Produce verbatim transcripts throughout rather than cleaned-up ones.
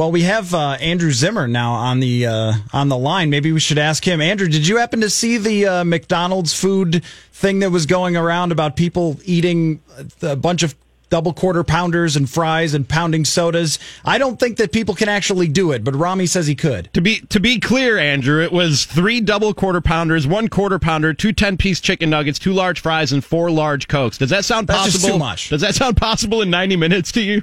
Well, we have uh, Andrew Zimmern now on the uh, on the line. Maybe we should ask him. Andrew, did you happen to see the uh, McDonald's food thing that was going around about people eating a bunch of double quarter pounders and fries and pounding sodas? I don't think that people can actually do it, but Rami says he could. To be to be clear, Andrew, it was three double quarter pounders, one quarter pounder, two ten-piece chicken nuggets, two large fries, and four large Cokes. Does that sound possible? That's just too much. Does that sound possible in ninety minutes to you?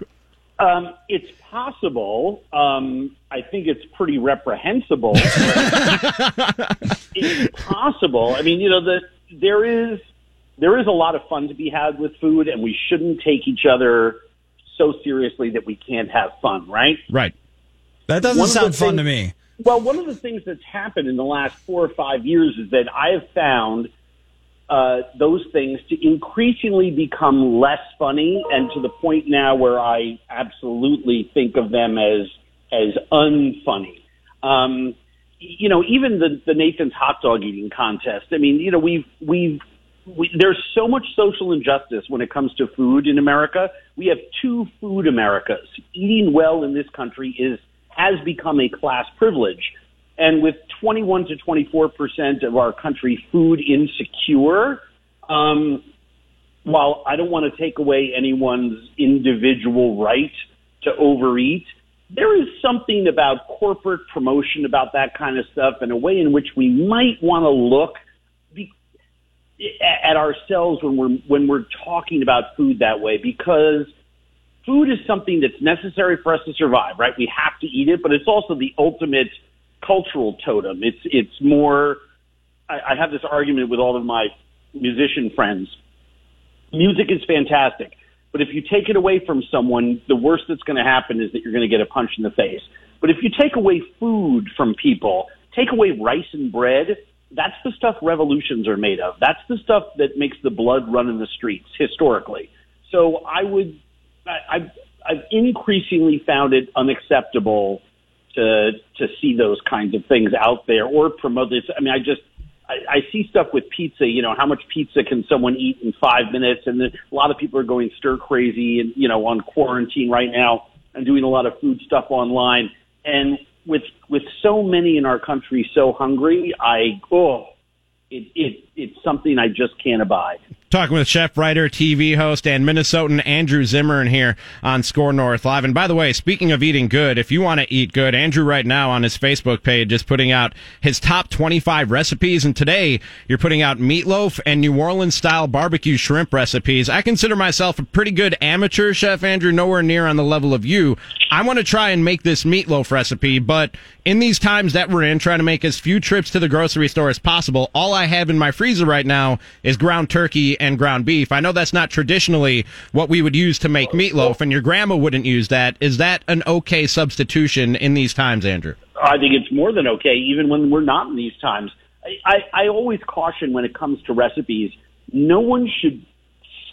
Um, it's possible. Um, I think it's pretty reprehensible. It's possible. I mean, you know, the, there is there is a lot of fun to be had with food, and we shouldn't take each other so seriously that we can't have fun, right? Right. That doesn't sound fun to me. Well, one of the things that's happened in the last four or five years is that I have found uh, those things to increasingly become less funny, and to the point now where I absolutely think of them as as unfunny. Um, you know, even the, the Nathan's hot dog eating contest. I mean, you know, we've we've we, there's so much social injustice when it comes to food in America. We have two food Americas. Eating well in this country is has become a class privilege. And with twenty-one to twenty-four percent of our country food insecure, um, while I don't want to take away anyone's individual right to overeat, there is something about corporate promotion, about that kind of stuff, and a way in which we might want to look be- at ourselves when we're when we're talking about food that way, because food is something that's necessary for us to survive, right? We have to eat it, but it's also the ultimate cultural totem. It's it's more. I, I have this argument with all of my musician friends. Music is fantastic, but if you take it away from someone, the worst that's going to happen is that you're going to get a punch in the face. But if you take away food from people, take away rice and bread, that's the stuff revolutions are made of. That's the stuff that makes the blood run in the streets historically. So I would. I, I've, I've increasingly found it unacceptable to to see those kinds of things out there or promote this. I mean, I just, I, I see stuff with pizza, you know, how much pizza can someone eat in five minutes? And then a lot of people are going stir crazy and, you know, on quarantine right now and doing a lot of food stuff online. And with, with so many in our country so hungry, I, oh, it, it, it's something I just can't abide. Talking with chef, writer, T V host, and Minnesotan Andrew Zimmern here on SKOR North Live. And by the way, speaking of eating good, if you want to eat good, Andrew right now on his Facebook page is putting out his top twenty-five recipes. And today, you're putting out meatloaf and New Orleans-style barbecue shrimp recipes. I consider myself a pretty good amateur chef, Andrew, nowhere near on the level of you. I want to try and make this meatloaf recipe, but in these times that we're in, trying to make as few trips to the grocery store as possible, all I have in my freezer right now is ground turkey and ground beef. I know that's not traditionally what we would use to make meatloaf, and your grandma wouldn't use that. Is that an okay substitution in these times, Andrew? I think it's more than okay, even when we're not in these times. I, I, I always caution when it comes to recipes, no one should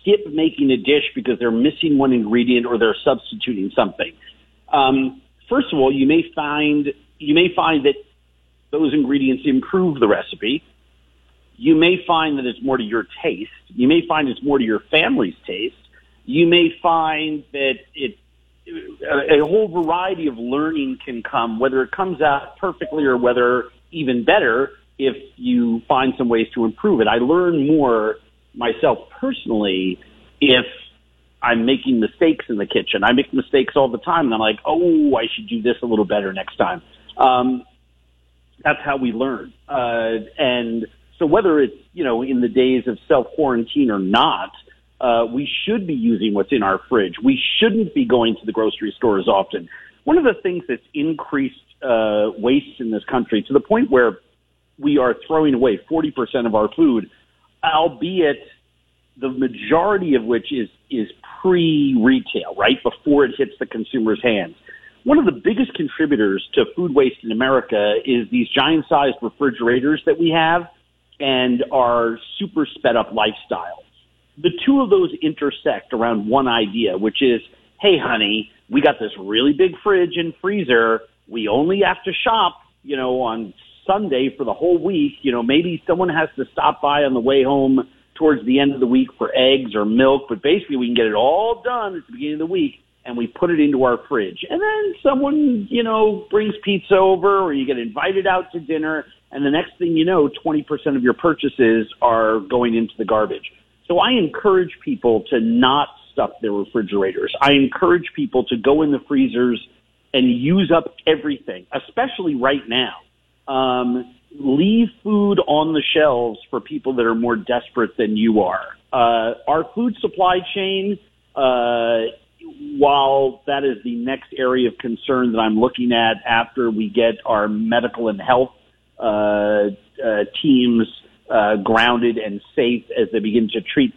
skip making a dish because they're missing one ingredient or they're substituting something. Um, first of all, you may find you may find that those ingredients improve the recipe. You may find that it's more to your taste. You may find it's more to your family's taste. You may find that it a, a whole variety of learning can come, whether it comes out perfectly or whether even better if you find some ways to improve it. I learn more myself personally if I'm making mistakes in the kitchen. I make mistakes all the time, and I'm like, oh, I should do this a little better next time. Um, that's how we learn. Uh, and... So whether it's, you know, in the days of self-quarantine or not, uh, we should be using what's in our fridge. We shouldn't be going to the grocery store as often. One of the things that's increased uh, waste in this country to the point where we are throwing away forty percent of our food, albeit the majority of which is, is pre-retail, right, before it hits the consumer's hands. One of the biggest contributors to food waste in America is these giant-sized refrigerators that we have and our super sped-up lifestyle. The two of those intersect around one idea, which is, hey, honey, we got this really big fridge and freezer. We only have to shop, you know, on Sunday for the whole week. You know, maybe someone has to stop by on the way home towards the end of the week for eggs or milk, but basically we can get it all done at the beginning of the week. and we put it into our fridge. And then someone, you know, brings pizza over, or you get invited out to dinner, and the next thing you know, twenty percent of your purchases are going into the garbage. So I encourage people to not stuff their refrigerators. I encourage people to go in the freezers and use up everything, especially right now. Um, leave food on the shelves for people that are more desperate than you are. Uh, our food supply chain, uh, while that is the next area of concern that I'm looking at after we get our medical and health uh, uh, teams uh, grounded and safe as they begin to treat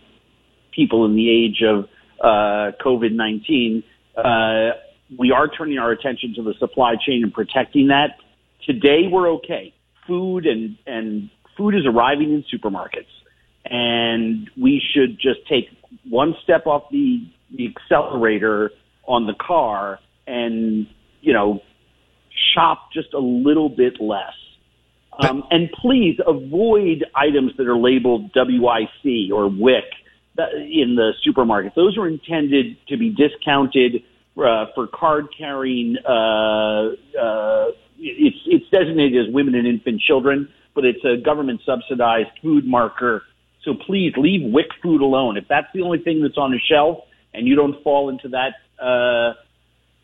people in the age of uh, COVID nineteen, uh, we are turning our attention to the supply chain and protecting that. Today, we're okay. Food and, and food is arriving in supermarkets, and we should just take one step off the the accelerator on the car and, you know, shop just a little bit less. Um, and please avoid items that are labeled W I C or W I C in the supermarket. Those are intended to be discounted uh, for card-carrying. Uh, uh, it's, it's designated as women and infant children, but it's a government-subsidized food marker. So please leave W I C food alone. If that's the only thing that's on a shelf, and you don't fall into that uh,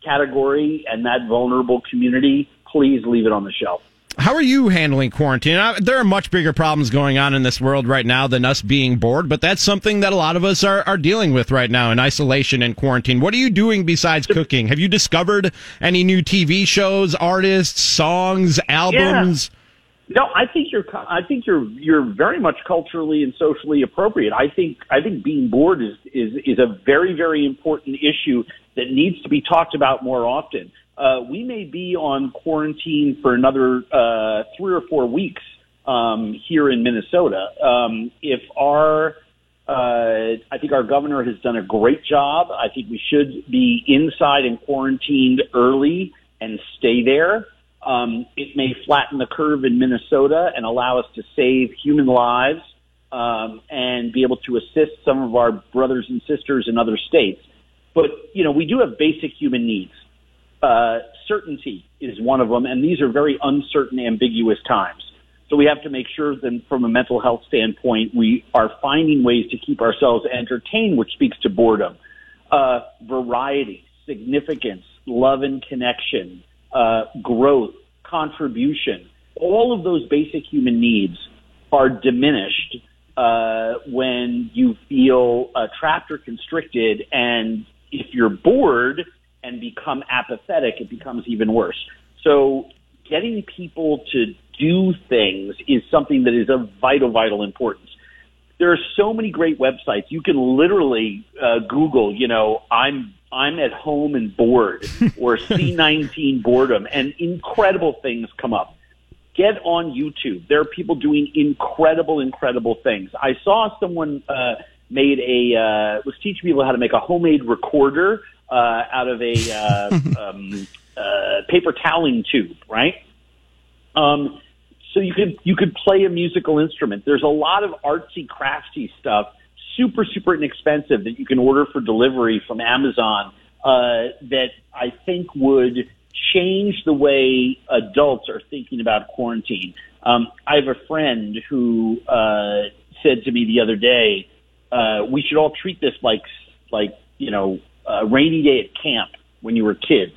category and that vulnerable community, please leave it on the shelf. How are you handling quarantine? I, there are much bigger problems going on in this world right now than us being bored, but that's something that a lot of us are, are dealing with right now in isolation and quarantine. What are you doing besides cooking? Have you discovered any new T V shows, artists, songs, albums? Yeah. No, I think you're. I think you're. You're very much culturally and socially appropriate. I think. I think being bored is is is a very very important issue that needs to be talked about more often. Uh, we may be on quarantine for another uh, three or four weeks um, here in Minnesota. Um, if our, uh, I think our governor has done a great job. I think we should be inside and quarantined early and stay there. Um, it may flatten the curve in Minnesota and allow us to save human lives um, and be able to assist some of our brothers and sisters in other states. But, you know, we do have basic human needs. Uh, certainty is one of them, and these are very uncertain, ambiguous times. So we have to make sure that from a mental health standpoint, we are finding ways to keep ourselves entertained, which speaks to boredom. Uh, variety, significance, love and connection. Uh, growth, contribution, all of those basic human needs are diminished uh, when you feel uh, trapped or constricted. And if you're bored and become apathetic, it becomes even worse. So getting people to do things is something that is of vital, vital importance. There are so many great websites. You can literally uh, Google, you know, I'm I'm at home and bored, or C nineteen boredom, and incredible things come up. Get on YouTube. There are people doing incredible, incredible things. I saw someone uh, made a uh, was teaching people how to make a homemade recorder uh, out of a uh, um, uh, paper toweling tube, right? Um, so you could you could play a musical instrument. There's a lot of artsy, crafty stuff. Super, super inexpensive that you can order for delivery from Amazon uh, that I think would change the way adults are thinking about quarantine. Um, I have a friend who uh, said to me the other day, uh, we should all treat this like, like you know, a rainy day at camp when you were kids.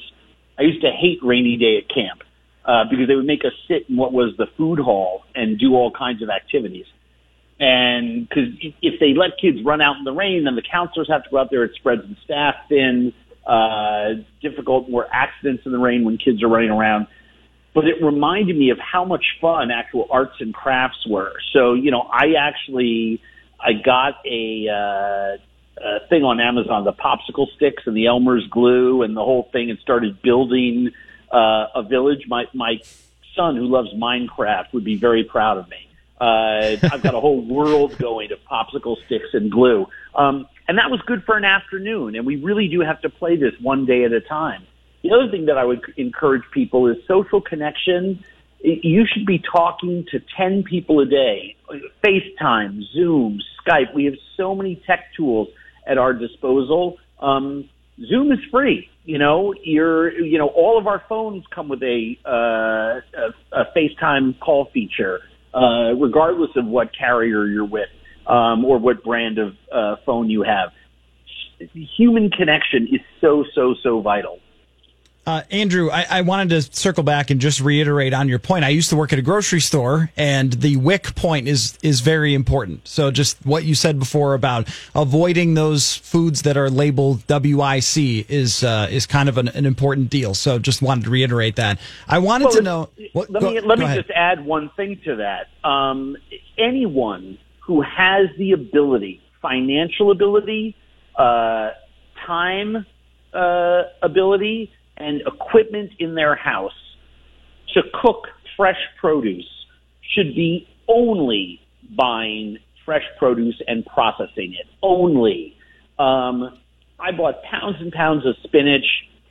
I used to hate rainy day at camp uh, because they would make us sit in what was the food hall and do all kinds of activities. And because if they let kids run out in the rain, then the counselors have to go out there. It spreads the staff thin, uh, difficult, more accidents in the rain when kids are running around. But it reminded me of how much fun actual arts and crafts were. So, you know, I actually, I got a, uh, a thing on Amazon, the popsicle sticks and the Elmer's glue and the whole thing, and started building uh, a village. My, my son, who loves Minecraft, would be very proud of me. Uh, I've got a whole world going of popsicle sticks and glue. Um, and that was good for an afternoon, and we really do have to play this one day at a time. The other thing that I would encourage people is social connection. You should be talking to ten people a day, FaceTime, Zoom, Skype. We have so many tech tools at our disposal. Um, Zoom is free. You know, you're, you know, all of our phones come with a, uh, a, a FaceTime call feature, uh, regardless of what carrier you're with, um, or what brand of uh, phone you have. Human connection is so, so, so vital. Uh, Andrew, I, I wanted to circle back and just reiterate on your point. I used to work at a grocery store, and the wick point is is very important. So just what you said before about avoiding those foods that are labeled W I C is uh, is kind of an, an important deal. So just wanted to reiterate that. I wanted well, to know. What, let go, me let me ahead. Just add one thing to that. Um, anyone who has the ability, financial ability, uh, time uh, ability, and equipment in their house to cook fresh produce should be only buying fresh produce and processing it. Only. Um, I bought pounds and pounds of spinach,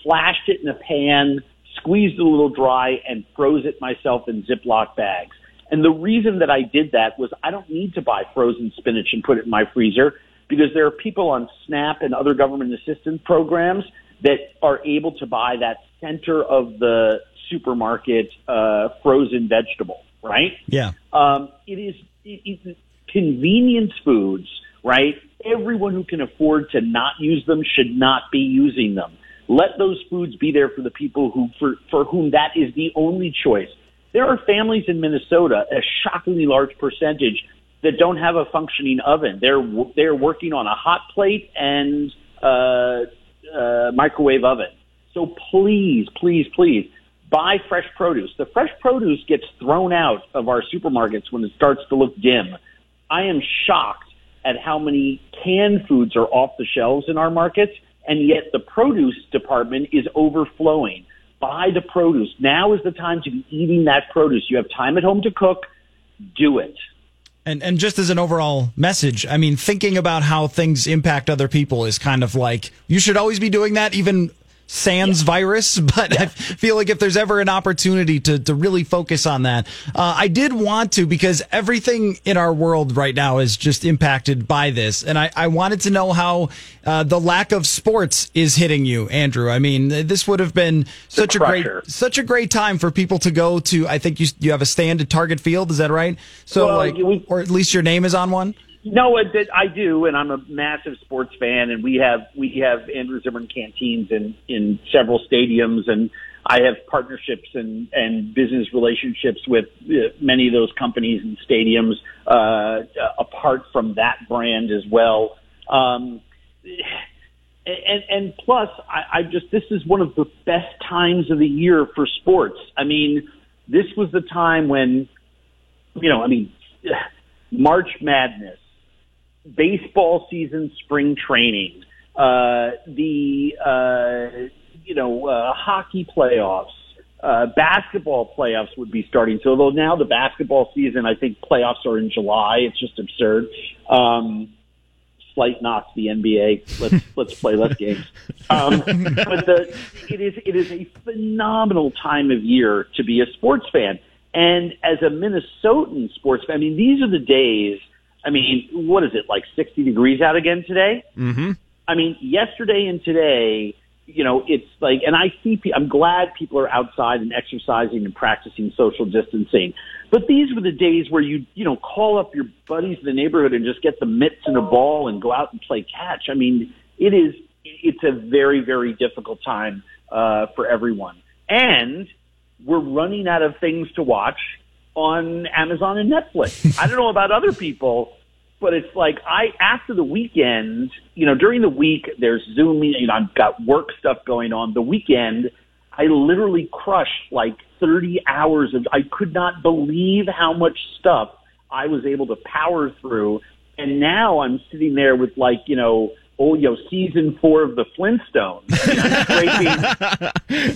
flashed it in a pan, squeezed it a little dry, and froze it myself in Ziploc bags. And the reason that I did that was I don't need to buy frozen spinach and put it in my freezer because there are people on SNAP and other government assistance programs that are able to buy that center of the supermarket uh, frozen vegetable, right? Yeah. Um, it is it, it, convenience foods, right? Everyone who can afford to not use them should not be using them. Let those foods be there for the people who for, for whom that is the only choice. There are families in Minnesota, a shockingly large percentage, that don't have a functioning oven. They're they're working on a hot plate and uh Uh, microwave oven. So please, please, please buy fresh produce. The fresh produce gets thrown out of our supermarkets when it starts to look dim. I am shocked at how many canned foods are off the shelves in our markets, and yet the produce department is overflowing. Buy the produce. Now is the time to be eating that produce. You have time at home to cook. Do it. And and just as an overall message, I mean, thinking about how things impact other people is kind of like, you should always be doing that, even sans yeah. virus. But yeah. I feel like if there's ever an opportunity to, to really focus on that, uh, I did want to, because everything in our world right now is just impacted by this. And I, I wanted to know how uh, the lack of sports is hitting you, Andrew. I mean, this would have been it's such a, a great such a great time for people to go to. I think you you have a stand at Target Field. Is that right? So well, like, we, or at least your name is on one. No, I do, and I'm a massive sports fan, and we have we have Andrew Zimmern canteens in, in several stadiums, and I have partnerships and, and business relationships with many of those companies and stadiums, uh, apart from that brand as well. Um, and, and plus, I, I just this is one of the best times of the year for sports. I mean, this was the time when, you know, I mean, March Madness, baseball season, spring training, uh, the, uh, you know, uh, hockey playoffs, uh, basketball playoffs would be starting. So though now the basketball season, I think playoffs are in July. It's just absurd. Um, slight knocks the N B A. Let's, let's play less games. Um, but the, it is, it is a phenomenal time of year to be a sports fan. And as a Minnesotan sports fan, I mean, these are the days. I mean, what is it, like sixty degrees out again today? Mm-hmm. I mean, yesterday and today, you know, it's like, and I see, pe- I'm glad people are outside and exercising and practicing social distancing. But these were the days where you, you know, call up your buddies in the neighborhood and just get the mitts and a ball and go out and play catch. I mean, it is, it's a very, very difficult time uh, for everyone. And we're running out of things to watch on Amazon and Netflix. I don't know about other people, but it's like I after the weekend, you know, during the week there's Zoom, you know, I've got work stuff going on. The weekend, I literally crushed like thirty hours of. I could not believe how much stuff I was able to power through, and now I'm sitting there with like, you know, oh, yo, know, season four of The Flintstones. I mean, I'm,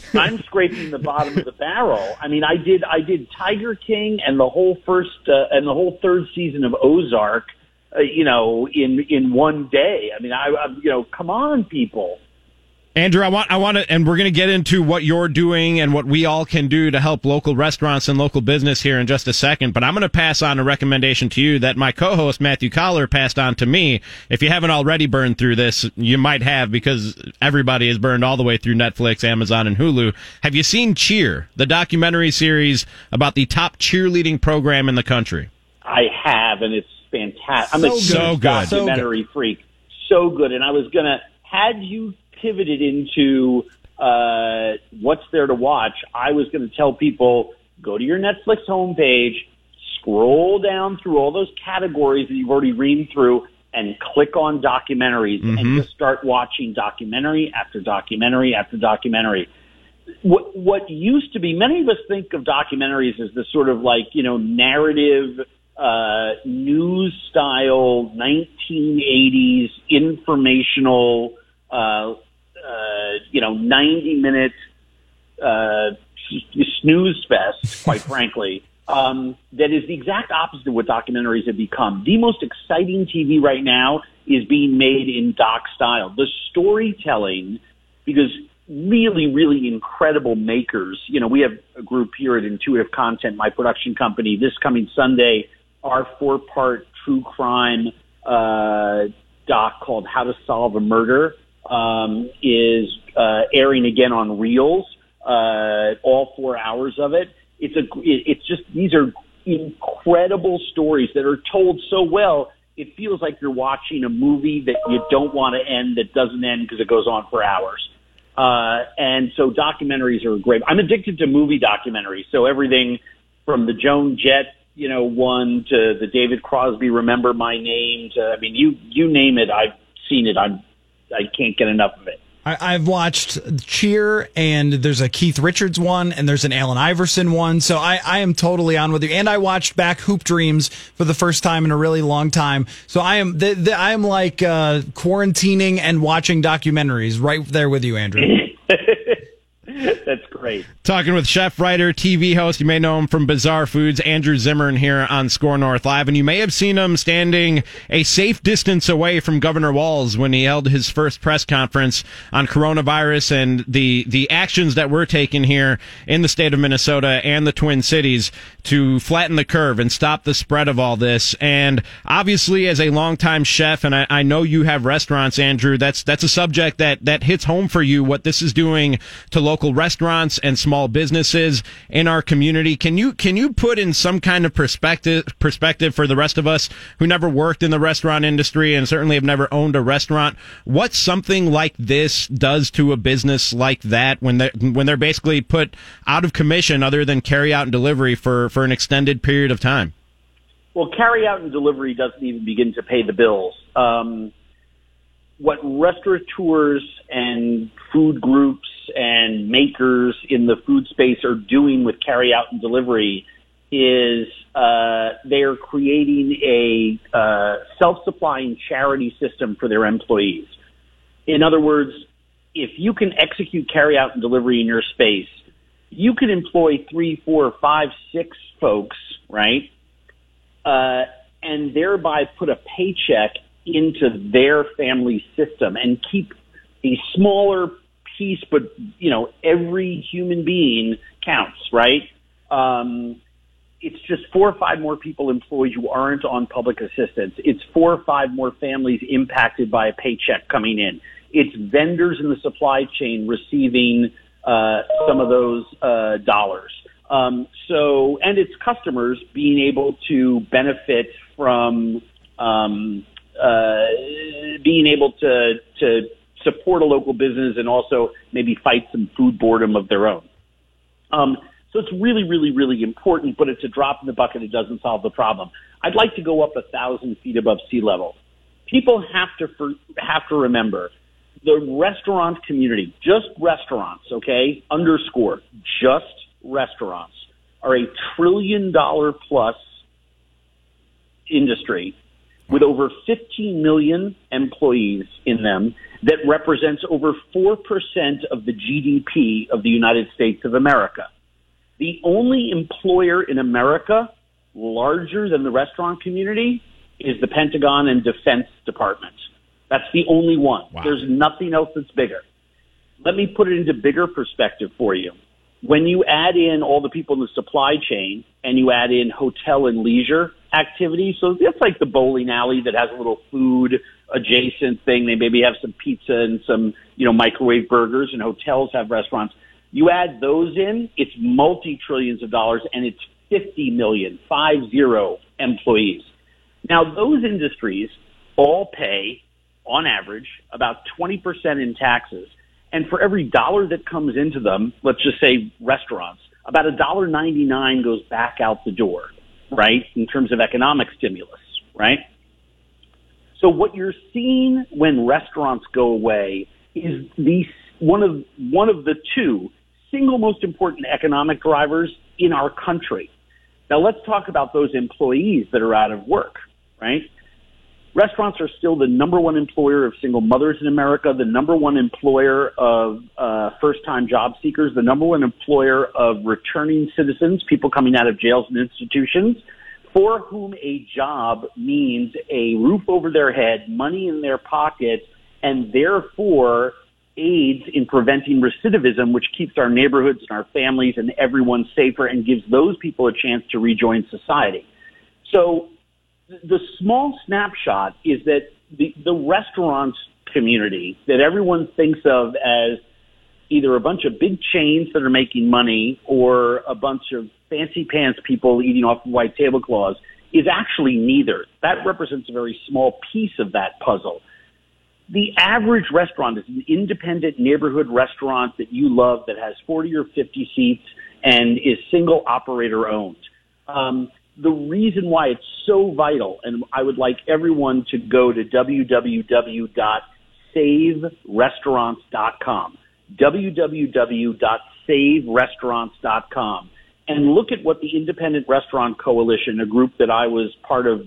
scraping, I'm scraping the bottom of the barrel. I mean, I did, I did Tiger King and the whole first uh, and the whole third season of Ozark, uh, you know, in in one day. I mean, I, I, you know, come on, people. Andrew, I want, I want to, and we're going to get into what you're doing and what we all can do to help local restaurants and local business here in just a second. But I'm going to pass on a recommendation to you that my co-host Matthew Collar passed on to me. If you haven't already burned through this, you might have, because everybody has burned all the way through Netflix, Amazon, and Hulu. Have you seen Cheer, the documentary series about the top cheerleading program in the country? I have, and it's fantastic. I'm so a good. So good. documentary so good. freak. So good. And I was going to, had you pivoted into uh, what's there to watch, I was going to tell people, go to your Netflix homepage, scroll down through all those categories that you've already read through, and click on documentaries, mm-hmm. and just start watching documentary after documentary after documentary. What, what used to be, many of us think of documentaries as this sort of like, you know, narrative, uh, news-style, nineteen eighties, informational, uh Uh, you know, ninety minute uh, snooze fest, quite frankly, um, that is the exact opposite of what documentaries have become. The most exciting T V right now is being made in doc style. The storytelling, because really, really incredible makers. You know, we have a group here at Intuitive Content, my production company, this coming Sunday, our four-part true crime uh, doc called How to Solve a Murder. Um, is uh, airing again on Reels, uh, all four hours of it. It's a, it's just, these are incredible stories that are told so well, it feels like you're watching a movie that you don't want to end, that doesn't end because it goes on for hours. Uh, and so documentaries are great. I'm addicted to movie documentaries. So everything from the Joan Jett, you know, one to the David Crosby, Remember My Name, to, I mean, you, you name it, I've seen it. I'm, I can't get enough of it. I, I've watched Cheer, and there's a Keith Richards one, and there's an Allen Iverson one, so I, I am totally on with you. And I watched back Hoop Dreams for the first time in a really long time, so I am th- th- I am like uh, quarantining and watching documentaries right there with you, Andrew. That's great. Talking with chef, writer, T V host, you may know him from Bizarre Foods, Andrew Zimmern, here on SKOR North Live. And you may have seen him standing a safe distance away from Governor Walz when he held his first press conference on coronavirus and the, the actions that were taken here in the state of Minnesota and the Twin Cities to flatten the curve and stop the spread of all this. And obviously, as a longtime chef, and I, I know you have restaurants, Andrew, that's that's a subject that, that hits home for you, what this is doing to local restaurants and small businesses in our community. Can you can you put in some kind of perspective perspective for the rest of us who never worked in the restaurant industry and certainly have never owned a restaurant, what something like this does to a business like that when they when they're basically put out of commission other than carry out and delivery for for an extended period of time? Well, carry out and delivery doesn't even begin to pay the bills. Um, what restaurateurs and food groups and makers in the food space are doing with carry out and delivery is uh, they are creating a uh, self-supplying charity system for their employees. In other words, if you can execute carry out and delivery in your space, you can employ three, four, five, six folks, right? Uh, and thereby put a paycheck into their family system and keep a smaller piece, but, you know, every human being counts, right? Um, it's just four or five more people employed who aren't on public assistance. It's four or five more families impacted by a paycheck coming in. It's vendors in the supply chain receiving uh, some of those uh, dollars. Um, so, and it's customers being able to benefit from um, uh, being able to to support a local business and also maybe fight some food boredom of their own. Um, so it's really, really, really important, but it's a drop in the bucket. It doesn't solve the problem. I'd like to go up a thousand feet above sea level. People have to for, have to remember the restaurant community, just restaurants, okay, underscore, just restaurants, are a trillion-dollar-plus industry with over fifteen million employees in them, that represents over four percent of the G D P of the United States of America. The only employer in America larger than the restaurant community is the Pentagon and Defense Department. That's the only one. Wow. There's nothing else that's bigger. Let me put it into bigger perspective for you. When you add in all the people in the supply chain and you add in hotel and leisure activity, so that's like the bowling alley that has a little food adjacent thing. They maybe have some pizza and some, you know, microwave burgers, and hotels have restaurants. You add those in, it's multi-trillions of dollars, and it's fifty million, five zero employees. Now, those industries all pay, on average, about twenty percent in taxes. And for every dollar that comes into them, let's just say restaurants, about one dollar ninety-nine goes back out the door, right, in terms of economic stimulus, right? So what you're seeing when restaurants go away is the one of one of the two single most important economic drivers in our country. Now, let's talk about those employees that are out of work, right? Restaurants are still the number one employer of single mothers in America, the number one employer of uh, first-time job seekers, the number one employer of returning citizens, people coming out of jails and institutions, for whom a job means a roof over their head, money in their pocket, and therefore aids in preventing recidivism, which keeps our neighborhoods and our families and everyone safer and gives those people a chance to rejoin society. So the small snapshot is that the, the restaurants community that everyone thinks of as either a bunch of big chains that are making money or a bunch of fancy pants people eating off white tablecloths is actually neither. That represents a very small piece of that puzzle. The average restaurant is an independent neighborhood restaurant that you love that has forty or fifty seats and is single operator owned. Um, The reason why it's so vital, and I would like everyone to go to w w w dot save restaurants dot com, w w w dot save restaurants dot com, and look at what the Independent Restaurant Coalition, a group that I was part of,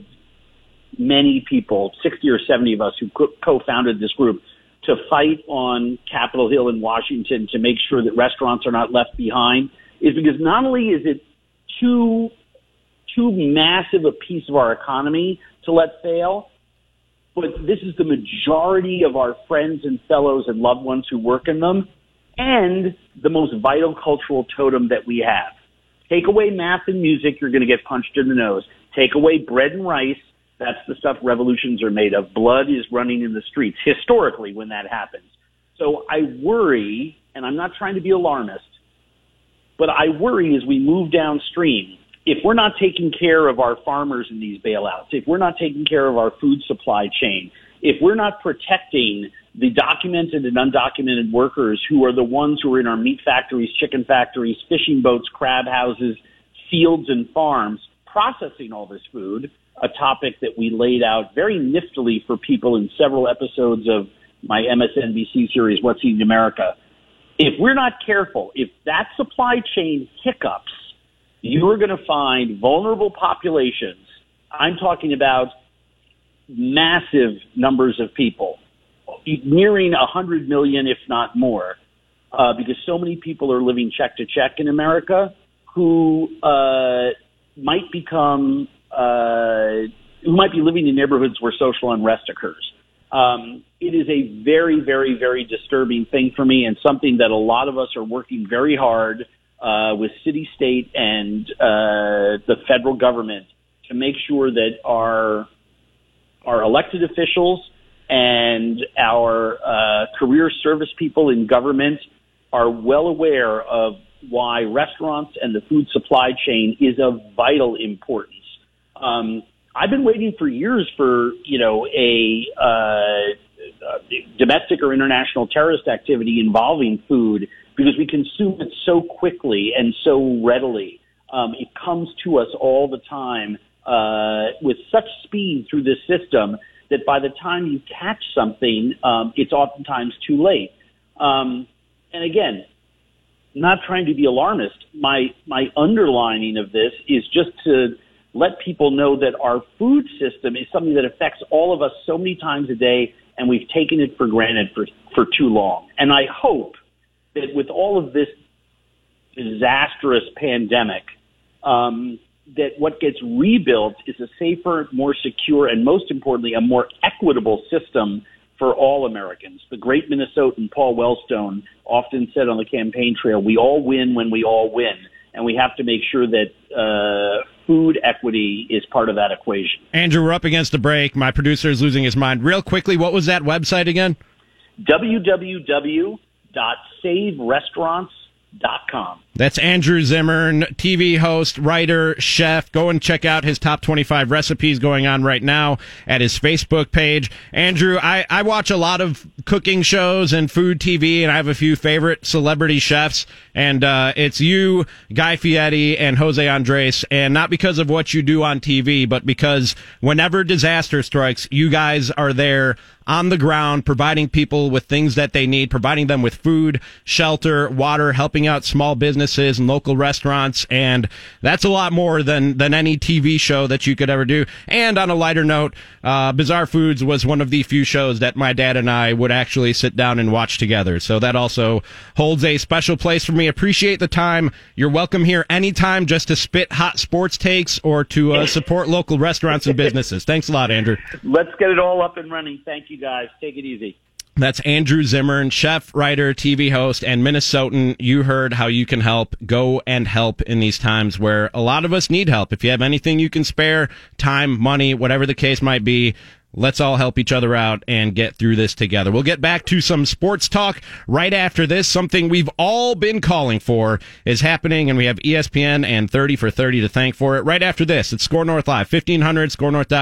many people, sixty or seventy of us who co-founded this group, to fight on Capitol Hill in Washington to make sure that restaurants are not left behind, is because not only is it too too massive a piece of our economy to let fail, but this is the majority of our friends and fellows and loved ones who work in them, and the most vital cultural totem that we have. Take away math and music, you're going to get punched in the nose. Take away bread and rice, that's the stuff revolutions are made of. Blood is running in the streets, historically, when that happens. So I worry, and I'm not trying to be alarmist, but I worry as we move downstream, if we're not taking care of our farmers in these bailouts, if we're not taking care of our food supply chain, if we're not protecting the documented and undocumented workers who are the ones who are in our meat factories, chicken factories, fishing boats, crab houses, fields and farms, processing all this food, a topic that we laid out very niftily for people in several episodes of my M S N B C series, What's Eating America. If we're not careful, if that supply chain hiccups, you are going to find vulnerable populations. I'm talking about massive numbers of people, nearing one hundred million, if not more, uh, because so many people are living check to check in America who uh, might become, uh, who might be living in neighborhoods where social unrest occurs. Um, it is a very, very, very disturbing thing for me, and something that a lot of us are working very hard Uh, with city, state, and uh, the federal government to make sure that our our elected officials and our uh, career service people in government are well aware of why restaurants and the food supply chain is of vital importance. Um, I've been waiting for years for, you know, a uh, domestic or international terrorist activity involving food, because we consume it so quickly and so readily. Um, it comes to us all the time uh, with such speed through this system that by the time you catch something, um, it's oftentimes too late. Um, and again, not trying to be alarmist. My, my underlining of this is just to let people know that our food system is something that affects all of us so many times a day, and we've taken it for granted for, for too long. And I hope that with all of this disastrous pandemic, um, that what gets rebuilt is a safer, more secure, and most importantly, a more equitable system for all Americans. The great Minnesotan Paul Wellstone often said on the campaign trail, we all win when we all win. And we have to make sure that uh, food equity is part of that equation. Andrew, we're up against the break. My producer is losing his mind. Real quickly, what was that website again? w w w dot save restaurants dot com. That's Andrew Zimmern, T V host, writer, chef. Go and check out his top twenty-five recipes going on right now at his Facebook page. Andrew, I, I watch a lot of cooking shows and food T V, and I have a few favorite celebrity chefs. And uh, it's you, Guy Fieri, and Jose Andres. And not because of what you do on T V, but because whenever disaster strikes, you guys are there on the ground, providing people with things that they need, providing them with food, shelter, water, helping out small businesses. businesses and local restaurants, and that's a lot more than than any T V show that you could ever do. And on a lighter note, uh Bizarre Foods was one of the few shows that my dad and I would actually sit down and watch together, so that also holds a special place for me. Appreciate the time. You're welcome here anytime, just to spit hot sports takes or to uh, support local restaurants and businesses. Thanks a lot, Andrew. Let's get it all up and running. Thank you, guys. Take it easy. That's Andrew Zimmern, chef, writer, T V host, and Minnesotan. You heard how you can help. Go and help in these times where a lot of us need help. If you have anything you can spare, time, money, whatever the case might be, let's all help each other out and get through this together. We'll get back to some sports talk right after this. Something we've all been calling for is happening, and we have E S P N and thirty for thirty to thank for it. Right after this, it's SKOR North Live, fifteen hundred, S K O R North dot com.